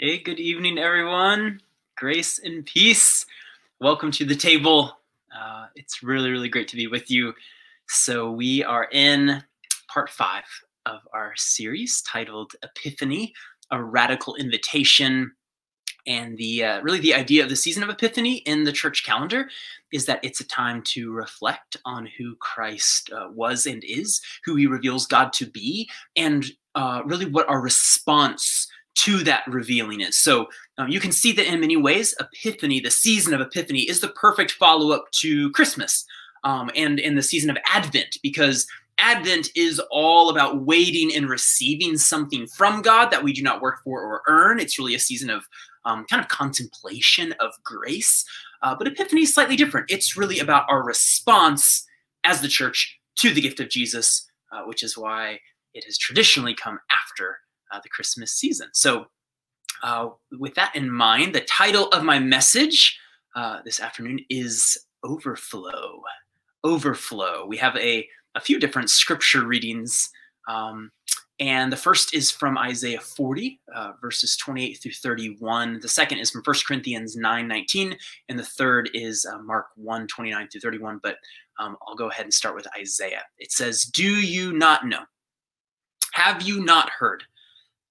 Hey, good evening, everyone. Grace and peace. Welcome to the table. It's really, really great to be with you. So we are in part 5 of our series titled Epiphany, a Radical Invitation. And the idea of the season of Epiphany in the church calendar is that it's a time to reflect on who Christ was and is, who he reveals God to be, and really what our response to that revealing is. So you can see that in many ways, Epiphany, the season of Epiphany, is the perfect follow-up to Christmas and in the season of Advent, because Advent is all about waiting and receiving something from God that we do not work for or earn. It's really a season of kind of contemplation of grace. But Epiphany is slightly different. It's really about our response as the church to the gift of Jesus, which is why it has traditionally come after the Christmas season. So with that in mind, the title of my message this afternoon is Overflow. Overflow. We have a few different scripture readings. And the first is from Isaiah 40, verses 28 through 31. The second is from 1 Corinthians 9:19, and the third is Mark 1:29 through 31. But I'll go ahead and start with Isaiah. It says, "Do you not know? Have you not heard?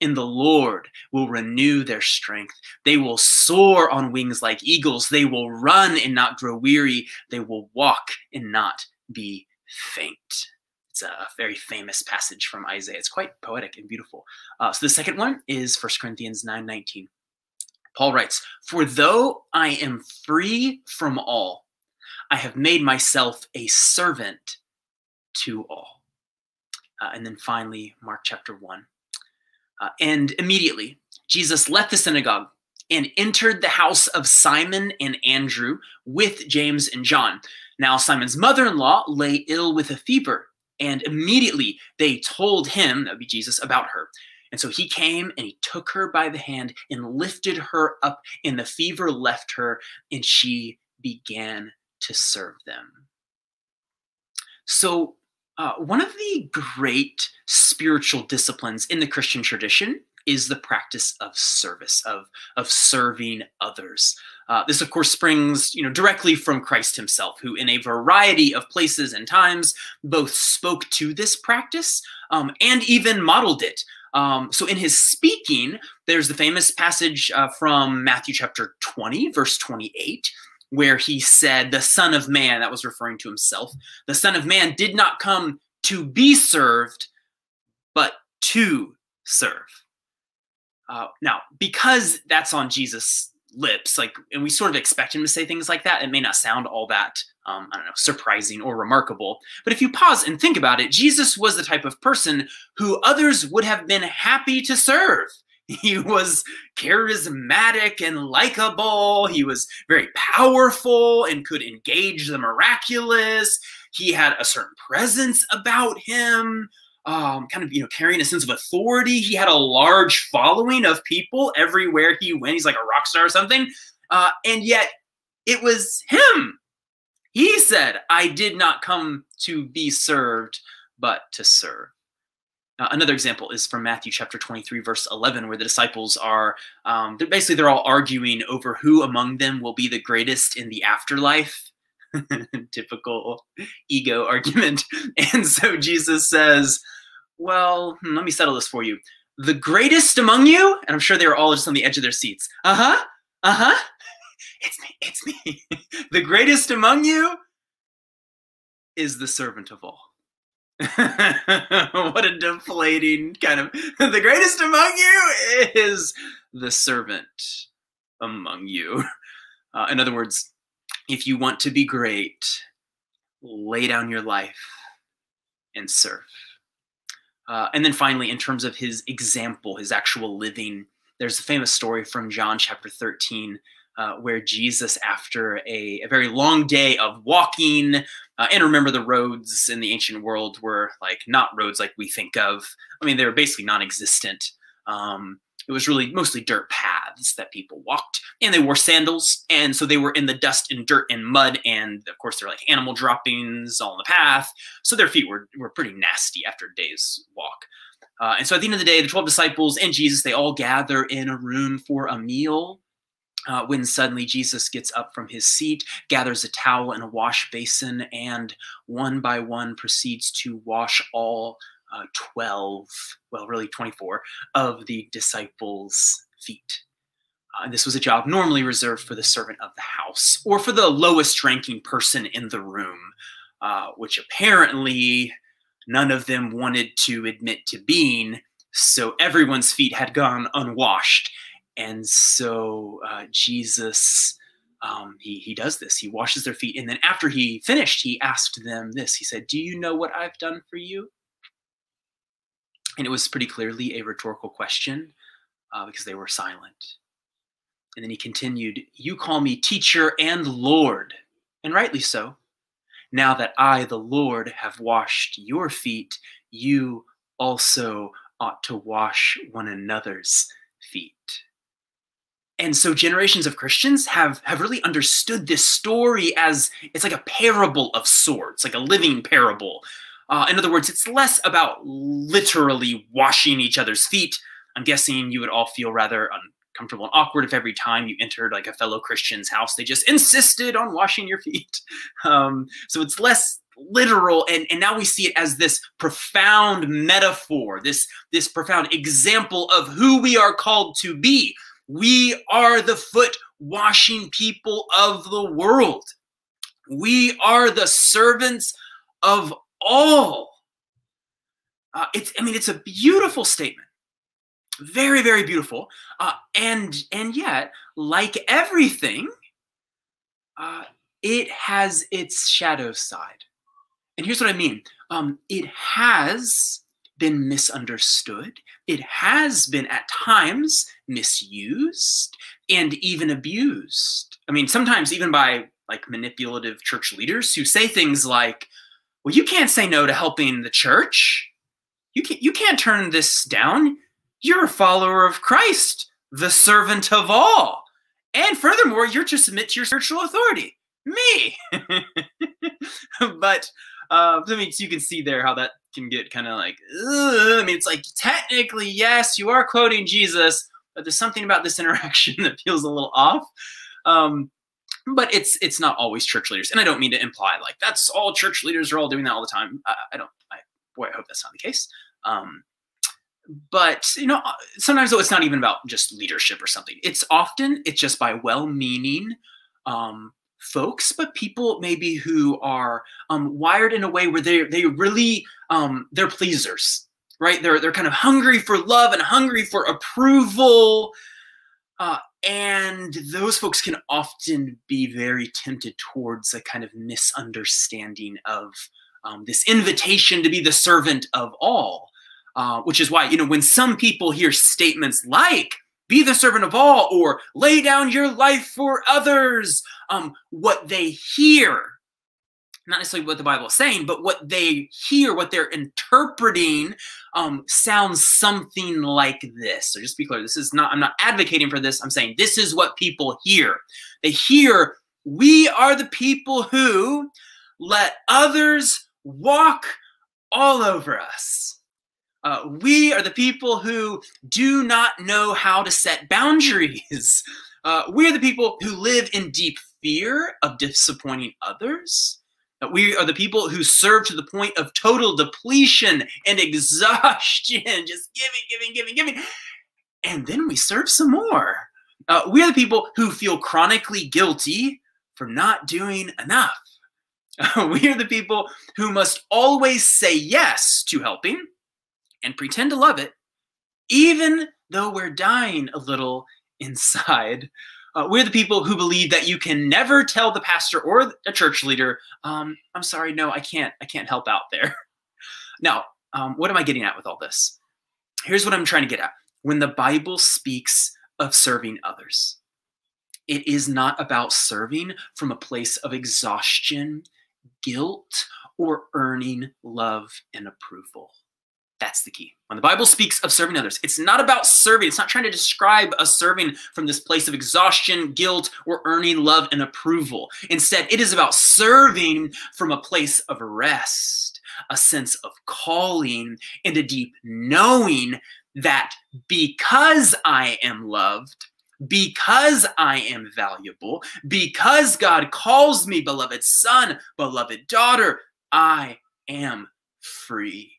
in the Lord will renew their strength. They will soar on wings like eagles. They will run and not grow weary. They will walk and not be faint." It's a very famous passage from Isaiah. It's quite poetic and beautiful. So the second one is 1 Corinthians 9:19. Paul writes, "For though I am free from all, I have made myself a servant to all." And then finally, Mark chapter 1. "And immediately Jesus left the synagogue and entered the house of Simon and Andrew with James and John. Now Simon's mother-in-law lay ill with a fever, and immediately they told him," that would be Jesus, "about her. And so he came and he took her by the hand and lifted her up, and the fever left her, and she began to serve them." So one of the great spiritual disciplines in the Christian tradition is the practice of service, of serving others. This, of course, springs directly from Christ himself, who in a variety of places and times both spoke to this practice and even modeled it. So in his speaking, there's the famous passage from Matthew chapter 20, verse 28, where he said, "The Son of Man," that was referring to himself, "the Son of Man did not come to be served, but to serve." Now, because that's on Jesus' lips, and we sort of expect him to say things like that, it may not sound all that, surprising or remarkable. But if you pause and think about it, Jesus was the type of person who others would have been happy to serve. He was charismatic and likable. He was very powerful and could engage the miraculous. He had a certain presence about him. Carrying a sense of authority. He had a large following of people everywhere he went. He's like a rock star or something. And yet it was him. He said, "I did not come to be served, but to serve." Another example is from Matthew chapter 23, verse 11, where the disciples are, they're all arguing over who among them will be the greatest in the afterlife. Typical ego argument. And so Jesus says, "Well, let me settle this for you. The greatest among you," and I'm sure they were all just on the edge of their seats. It's me. "The greatest among you is the servant of all." What a deflating kind of, "The greatest among you is the servant among you." In other words, if you want to be great, lay down your life and serve. And then finally, in terms of his example, his actual living, there's a famous story from John chapter 13, where Jesus, after a very long day of walking, and remember the roads in the ancient world were like not roads like we think of. I mean, they were basically non-existent. It was really mostly dirt paths that people walked, and they wore sandals. And so they were in the dust and dirt and mud. And of course, there were like animal droppings all on the path. So their feet were pretty nasty after a day's walk. And so at the end of the day, the 12 disciples and Jesus, they all gather in a room for a meal. When suddenly Jesus gets up from his seat, gathers a towel and a wash basin, and one by one proceeds to wash all 12, well, really 24 of the disciples' feet. And this was a job normally reserved for the servant of the house or for the lowest ranking person in the room, which apparently none of them wanted to admit to being. So everyone's feet had gone unwashed. And so Jesus, he does this. He washes their feet. And then after he finished, he asked them this. He said, "Do you know what I've done for you?" And it was pretty clearly a rhetorical question because they were silent. And then he continued, "You call me teacher and Lord, and rightly so. Now that I, the Lord, have washed your feet, you also ought to wash one another's feet." And so generations of Christians have really understood this story as it's like a parable of sorts, like a living parable. In other words, it's less about literally washing each other's feet. I'm guessing you would all feel rather uncomfortable and awkward if every time you entered like a fellow Christian's house, they just insisted on washing your feet. So it's less literal. And now we see it as this profound metaphor, this profound example of who we are called to be. We are the foot washing people of the world. We are the servants of all. It's a beautiful statement. Very, very beautiful. And yet, like everything, it has its shadow side. And here's what I mean. It has been misunderstood. It has been at times misused and even abused. I mean, sometimes even by like manipulative church leaders who say things like, "Well, you can't say no to helping the church. You can't turn this down. You're a follower of Christ, the servant of all. And furthermore, you're to submit to your spiritual authority, me." But you can see there how that can get kind of like, it's like technically, yes, you are quoting Jesus, but there's something about this interaction that feels a little off. But it's not always church leaders. And I don't mean to imply like that's all church leaders are all doing that all the time. I hope that's not the case. But, sometimes though, it's not even about just leadership or something. It's often, it's just by well-meaning folks, but people maybe who are wired in a way where they really, they're pleasers, right? They're kind of hungry for love and hungry for approval. And those folks can often be very tempted towards a kind of misunderstanding of this invitation to be the servant of all, which is why, when some people hear statements like, "Be the servant of all," or "Lay down your life for others," what they hear, not necessarily what the Bible is saying, but what they hear, what they're interpreting, sounds something like this. So just to be clear, I'm not advocating for this. I'm saying this is what people hear. They hear, "We are the people who let others walk all over us. We are the people who do not know how to set boundaries. We are the people who live in deep fear of disappointing others. We are the people who serve to the point of total depletion and exhaustion, just giving. And then we serve some more. We are the people who feel chronically guilty for not doing enough. We are the people who must always say yes to helping and pretend to love it, even though we're dying a little inside. We're the people who believe that you can never tell the pastor or a church leader, "I'm sorry, no, I can't help out there." Now, what am I getting at with all this? Here's what I'm trying to get at. When the Bible speaks of serving others, It is not about serving from a place of exhaustion, guilt, or earning love and approval. That's the key. When the Bible speaks of serving others, it's not about serving. It's not trying to describe us serving from this place of exhaustion, guilt, or earning love and approval. Instead, it is about serving from a place of rest, a sense of calling, and a deep knowing that because I am loved, because I am valuable, because God calls me beloved son, beloved daughter, I am free.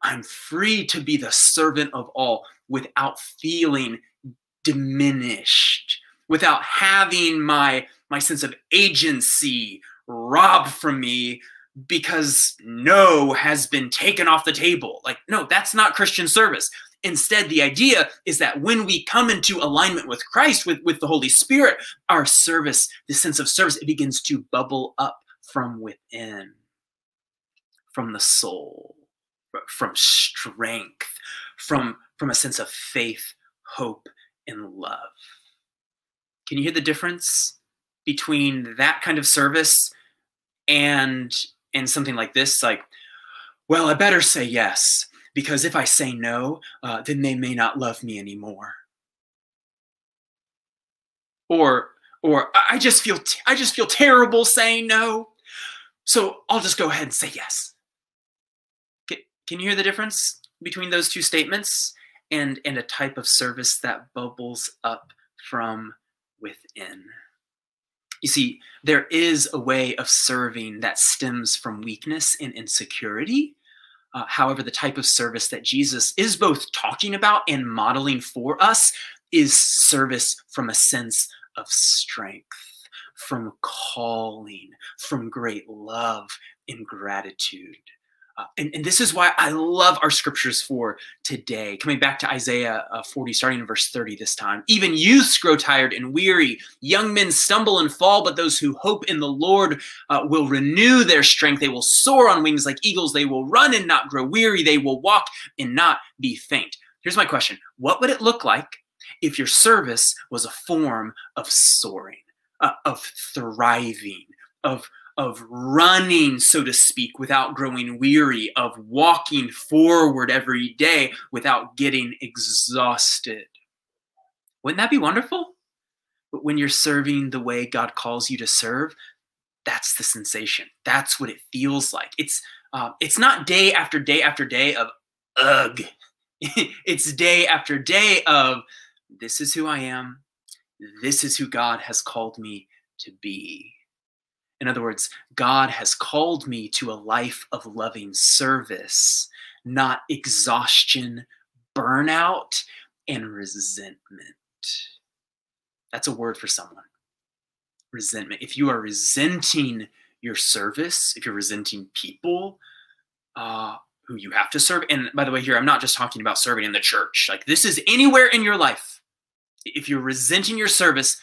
I'm free to be the servant of all without feeling diminished, without having my sense of agency robbed from me because no has been taken off the table. Like, no, that's not Christian service. Instead, the idea is that when we come into alignment with Christ, with the Holy Spirit, our service, this sense of service, it begins to bubble up from within, from the soul, from strength, from a sense of faith, hope, and love. Can you hear the difference between that kind of service and something like this? Like, well, I better say yes, because if I say no, then they may not love me anymore. Or I just feel terrible saying no, so I'll just go ahead and say yes. Can you hear the difference between those two statements and a type of service that bubbles up from within? You see, there is a way of serving that stems from weakness and insecurity. However, the type of service that Jesus is both talking about and modeling for us is service from a sense of strength, from calling, from great love and gratitude. And this is why I love our scriptures for today. Coming back to Isaiah 40, starting in verse 30 this time. Even youths grow tired and weary. Young men stumble and fall, but those who hope in the Lord will renew their strength. They will soar on wings like eagles. They will run and not grow weary. They will walk and not be faint. Here's my question. What would it look like if your service was a form of soaring, of thriving, of running, so to speak, without growing weary, of walking forward every day without getting exhausted? Wouldn't that be wonderful? But when you're serving the way God calls you to serve, that's the sensation. That's what it feels like. It's not day after day after day of, ugh. It's day after day of, this is who I am. This is who God has called me to be. In other words, God has called me to a life of loving service, not exhaustion, burnout, and resentment. That's a word for someone. Resentment. If you are resenting your service, if you're resenting people who you have to serve, and by the way, here, I'm not just talking about serving in the church. Like, this is anywhere in your life. If you're resenting your service,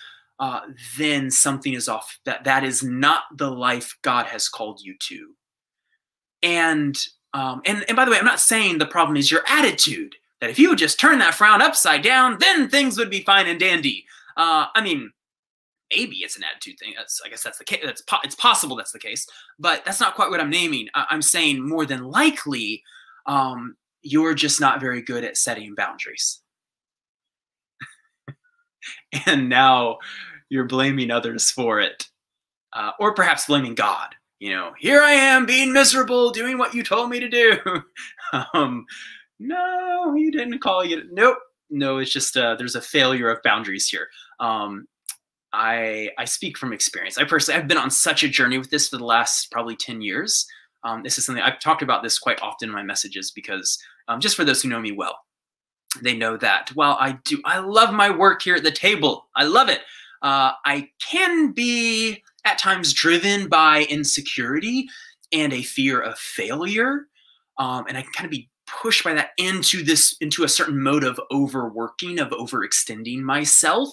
then something is off. That is not the life God has called you to. And by the way, I'm not saying the problem is your attitude, that if you would just turn that frown upside down, then things would be fine and dandy. I mean, maybe it's an attitude thing. I guess that's the case. It's possible that's the case, but that's not quite what I'm naming. I'm saying more than likely, you're just not very good at setting boundaries. And now you're blaming others for it, or perhaps blaming God. You know, here I am being miserable, doing what you told me to do. No, you didn't call you. Nope. No, it's just there's a failure of boundaries here. I speak from experience. I've been on such a journey with this for the last probably 10 years. This is something I've talked about this quite often in my messages because just for those who know me well, they know that while I love my work here at the table. I love it. I can be at times driven by insecurity and a fear of failure. And I can kind of be pushed by that into a certain mode of overworking, of overextending myself.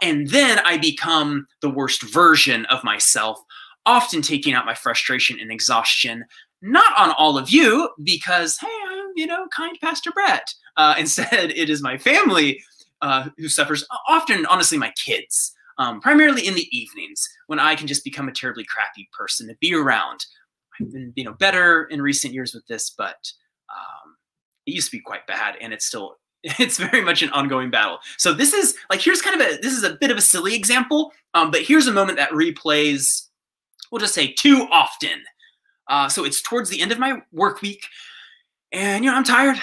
And then I become the worst version of myself, often taking out my frustration and exhaustion, not on all of you because, hey, I'm, kind Pastor Brett. Instead, it is my family who suffers, often, honestly, my kids, primarily in the evenings when I can just become a terribly crappy person to be around. I've been, you know, better in recent years with this, but it used to be quite bad, and it's very much an ongoing battle. So this is like, here's kind of a, this is a bit of a silly example, but here's a moment that replays, we'll just say too often. So it's towards the end of my work week, and you know, I'm tired.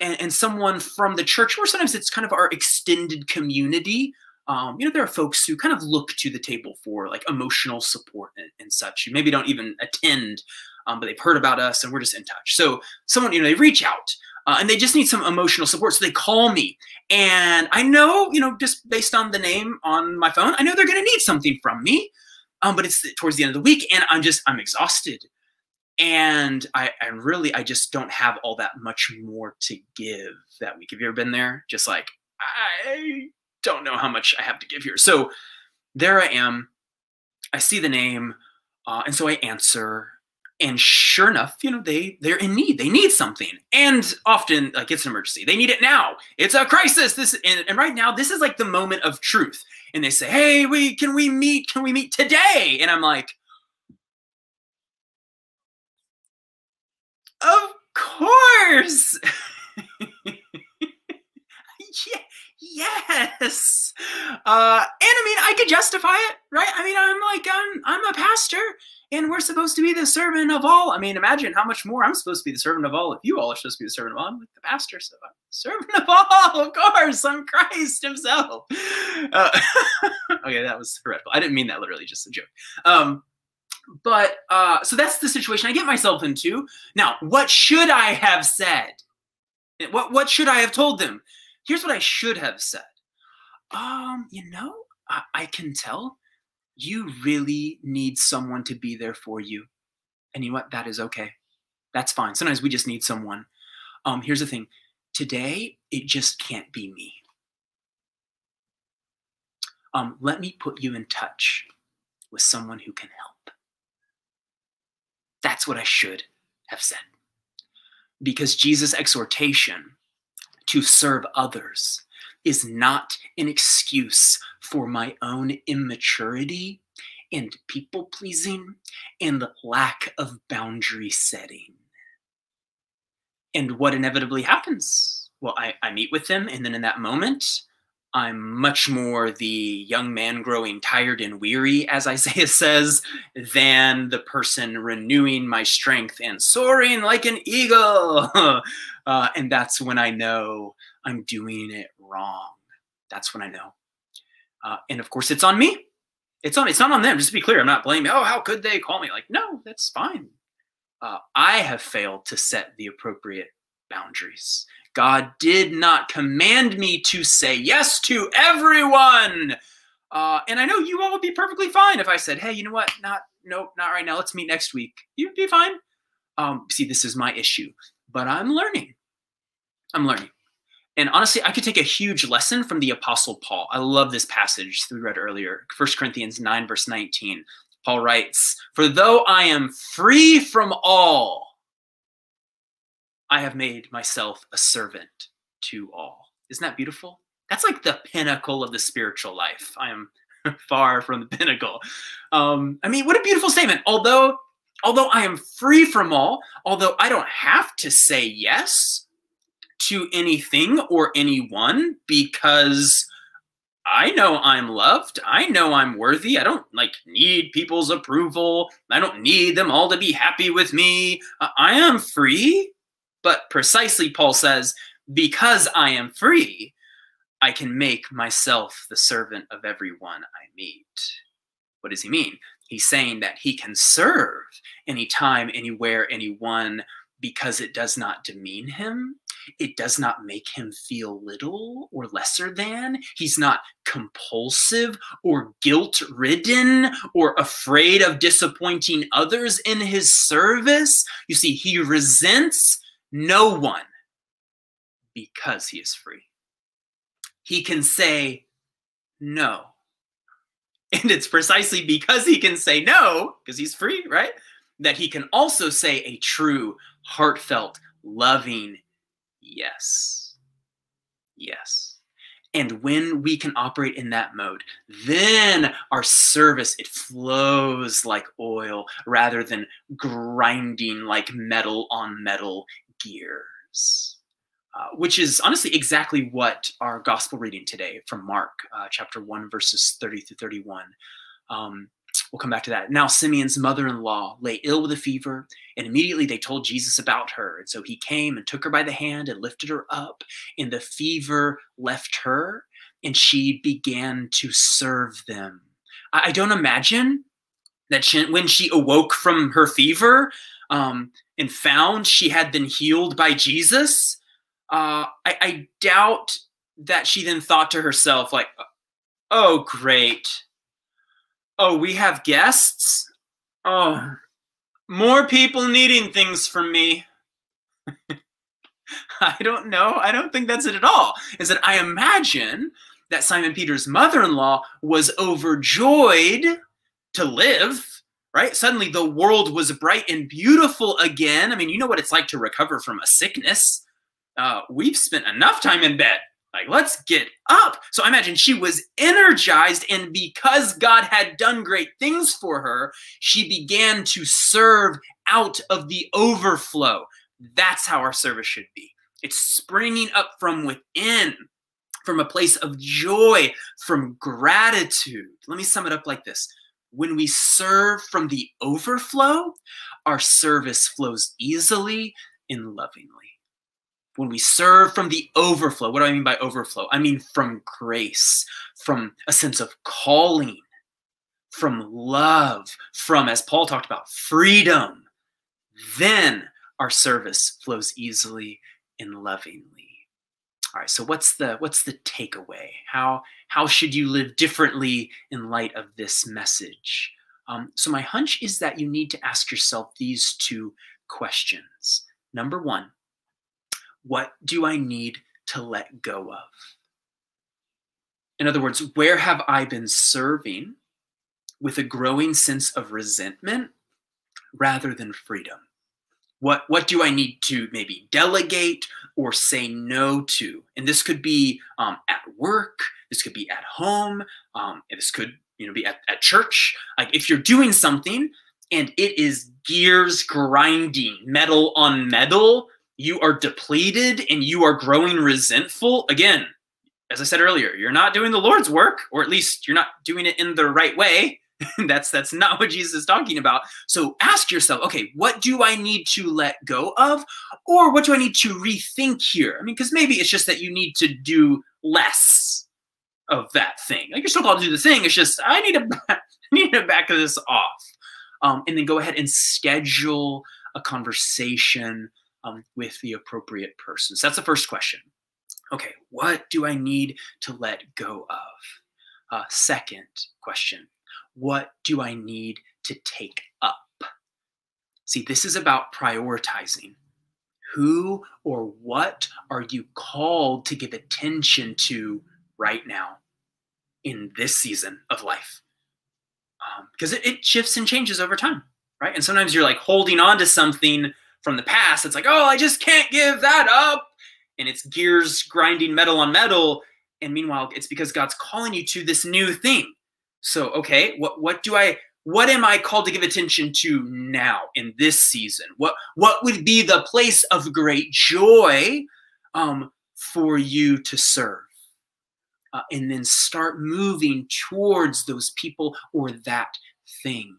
And someone from the church, or sometimes it's kind of our extended community. You know, there are folks who kind of look to the table for like emotional support and such. You maybe don't even attend, but they've heard about us and we're just in touch. So someone, you know, they reach out and they just need some emotional support. So they call me, and I know, you know, just based on the name on my phone, I know they're going to need something from me, but it's towards the end of the week, and I'm exhausted. And I just don't have all that much more to give that week. Have you ever been there? Just like, I don't know how much I have to give here. So there I am. I see the name. And so I answer. And sure enough, you know, they're in need. They need something. And often, like, it's an emergency. They need it now. It's a crisis. And right now, this is like the moment of truth. And they say, hey, can we meet? Can we meet today? And I'm like, of course. Yes. And I mean, I could justify it, right? I mean, I'm a pastor, and we're supposed to be the servant of all. I mean, imagine how much more I'm supposed to be the servant of all if you all are supposed to be the servant of all. I'm like the pastor, so I'm the servant of all, of course. I'm Christ himself. Okay, that was heretical. I didn't mean that literally, just a joke. But so that's the situation I get myself into. Now, what should I have said? What should I have told them? Here's what I should have said. You know, I can tell you really need someone to be there for you. And you know what? That is okay. That's fine. Sometimes we just need someone. Here's the thing. Today, it just can't be me. Let me put you in touch with someone who can help. That's what I should have said. Because Jesus' exhortation to serve others is not an excuse for my own immaturity and people-pleasing and lack of boundary setting. And what inevitably happens? Well, I meet with them, and then in that moment, I'm much more the young man growing tired and weary, as Isaiah says, than the person renewing my strength and soaring like an eagle. And that's when I know I'm doing it wrong. That's when I know. And of course, it's on me. It's not on them. Just to be clear, I'm not blaming, oh, how could they call me? Like, no, that's fine. I have failed to set the appropriate boundaries. God did not command me to say yes to everyone. And I know you all would be perfectly fine if I said, hey, you know what? Not right now. Let's meet next week. You'd be fine. See, this is my issue, but I'm learning. And honestly, I could take a huge lesson from the Apostle Paul. I love this passage that we read earlier, 1 Corinthians 9, verse 19. Paul writes, for though I am free from all, I have made myself a servant to all. Isn't that beautiful? That's like the pinnacle of the spiritual life. I am far from the pinnacle. I mean, what a beautiful statement. Although I am free from all, although I don't have to say yes to anything or anyone because I know I'm loved. I know I'm worthy. I don't need people's approval. I don't need them all to be happy with me. I am free. But precisely, Paul says, because I am free, I can make myself the servant of everyone I meet. What does he mean? He's saying that he can serve anytime, anywhere, anyone, because it does not demean him. It does not make him feel little or lesser than. He's not compulsive or guilt-ridden or afraid of disappointing others in his service. You see, he resents no one because he is free. He can say no. And it's precisely because he can say no, because he's free, right? That he can also say a true, heartfelt, loving yes. Yes. And when we can operate in that mode, then our service, it flows like oil rather than grinding like metal on metal gears, which is honestly exactly what our gospel reading today from Mark chapter 1, verses 30 through 31. We'll come back to that. Now Simeon's mother-in-law lay ill with a fever, and immediately they told Jesus about her. And so he came and took her by the hand and lifted her up, and the fever left her, and she began to serve them. I don't imagine that when she awoke from her fever and found she had been healed by Jesus, I doubt that she then thought to herself, like, oh, great. Oh, we have guests? Oh, more people needing things from me. I don't know. I don't think that's it at all. Is that I imagine that Simon Peter's mother-in-law was overjoyed to live, right? Suddenly the world was bright and beautiful again. I mean, you know what it's like to recover from a sickness. We've spent enough time in bed. Like, let's get up. So I imagine she was energized, and because God had done great things for her, she began to serve out of the overflow. That's how our service should be. It's springing up from within, from a place of joy, from gratitude. Let me sum it up like this. When we serve from the overflow, our service flows easily and lovingly. When we serve from the overflow, what do I mean by overflow? I mean from grace, from a sense of calling, from love, from, as Paul talked about, freedom. Then our service flows easily and lovingly. All right, so what's the takeaway? How should you live differently in light of this message? So my hunch is that you need to ask yourself these two questions. Number one, what do I need to let go of? In other words, where have I been serving with a growing sense of resentment rather than freedom? What do I need to maybe delegate or say no to? And this could be at work. This could be at home. This could be at church. Like if you're doing something and it is gears grinding, metal on metal, you are depleted and you are growing resentful. Again, as I said earlier, you're not doing the Lord's work, or at least you're not doing it in the right way. That's not what Jesus is talking about. So ask yourself, okay, what do I need to let go of? Or what do I need to rethink here? I mean, because maybe it's just that you need to do less of that thing. Like you're still called to do the thing. It's just, I need to back this off. And then go ahead and schedule a conversation with the appropriate person. So that's the first question. Okay, what do I need to let go of? Second question, what do I need to take up? See, this is about prioritizing. Who or what are you called to give attention to right now in this season of life? Because it shifts and changes over time, right? And sometimes you're like holding on to something from the past, it's like, oh, I just can't give that up. And it's gears grinding metal on metal. And meanwhile, it's because God's calling you to this new thing. So, okay, what am I called to give attention to now in this season? What would be the place of great joy for you to serve? And then start moving towards those people or that thing.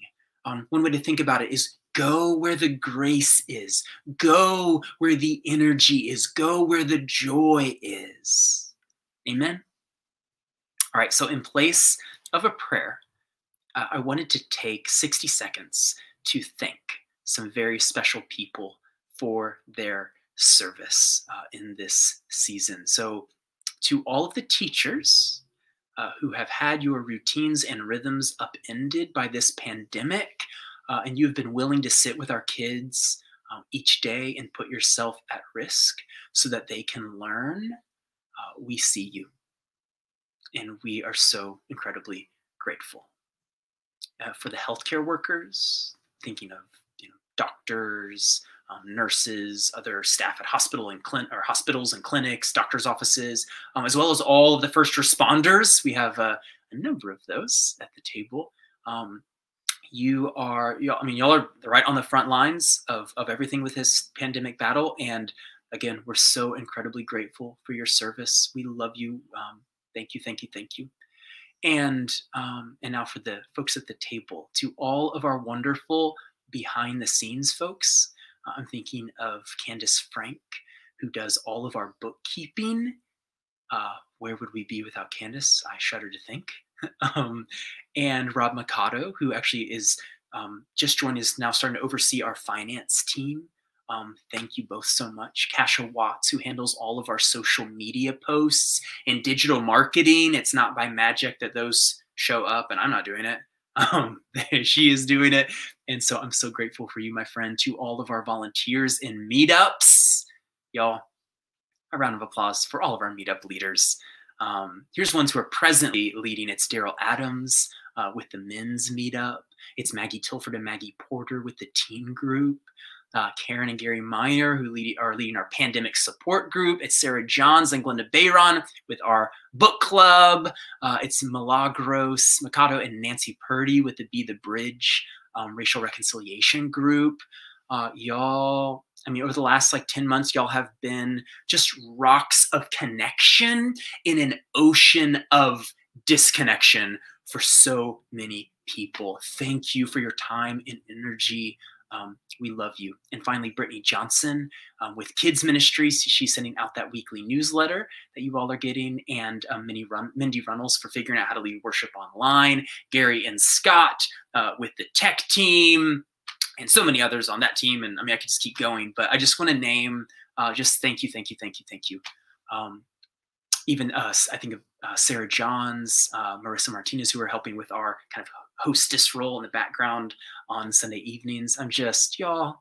One way to think about it is, go where the grace is. Go where the energy is. Go where the joy is. Amen? All right, so in place of a prayer, I wanted to take 60 seconds to thank some very special people for their service in this season. So to all of the teachers who have had your routines and rhythms upended by this pandemic, and you've been willing to sit with our kids each day and put yourself at risk so that they can learn, we see you. And we are so incredibly grateful. For the healthcare workers, thinking of doctors, nurses, other staff at hospitals and clinics, doctors' offices, as well as all of the first responders. We have a number of those at the table. Y'all are right on the front lines of everything with this pandemic battle. And again, we're so incredibly grateful for your service. We love you. Thank you. And now for the folks at the table, to all of our wonderful behind the scenes folks, I'm thinking of Candace Frank, who does all of our bookkeeping. Where would we be without Candace? I shudder to think. And Rob Mercado, who actually is just joined, is now starting to oversee our finance team. Thank you both so much. Kasha Watts, who handles all of our social media posts and digital marketing. It's not by magic that those show up, and I'm not doing it. She is doing it. And so I'm so grateful for you, my friend. To all of our volunteers in meetups, y'all, a round of applause for all of our meetup leaders. Here's ones who are presently leading. It's Daryl Adams with the men's meetup. It's Maggie Tilford and Maggie Porter with the teen group. Karen and Gary Minor, who are leading our pandemic support group. It's Sarah Johns and Glenda Bayron with our book club. It's Milagros Mikado and Nancy Purdy with the Be the Bridge racial reconciliation group. Y'all, I mean, over the last 10 months, y'all have been just rocks of connection in an ocean of disconnection for so many people. Thank you for your time and energy. We love you. And finally, Brittany Johnson with Kids Ministries. She's sending out that weekly newsletter that you all are getting. And Mindy Runnels for figuring out how to lead worship online. Gary and Scott with the tech team, and so many others on that team. And I mean, I could just keep going, but I just want to name just thank you. Even us, I think of Sarah Johns, Marissa Martinez, who are helping with our kind of hostess role in the background on Sunday evenings. Y'all,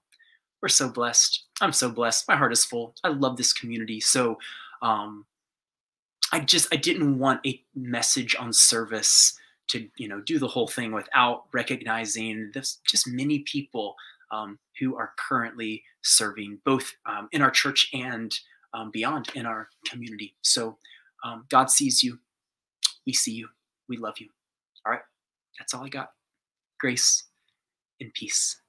we're so blessed. I'm so blessed. My heart is full. I love this community. So I didn't want a message on service to, do the whole thing without recognizing this, just many people who are currently serving both in our church and beyond in our community. So God sees you. We see you. We love you. All right. That's all I got. Grace and peace.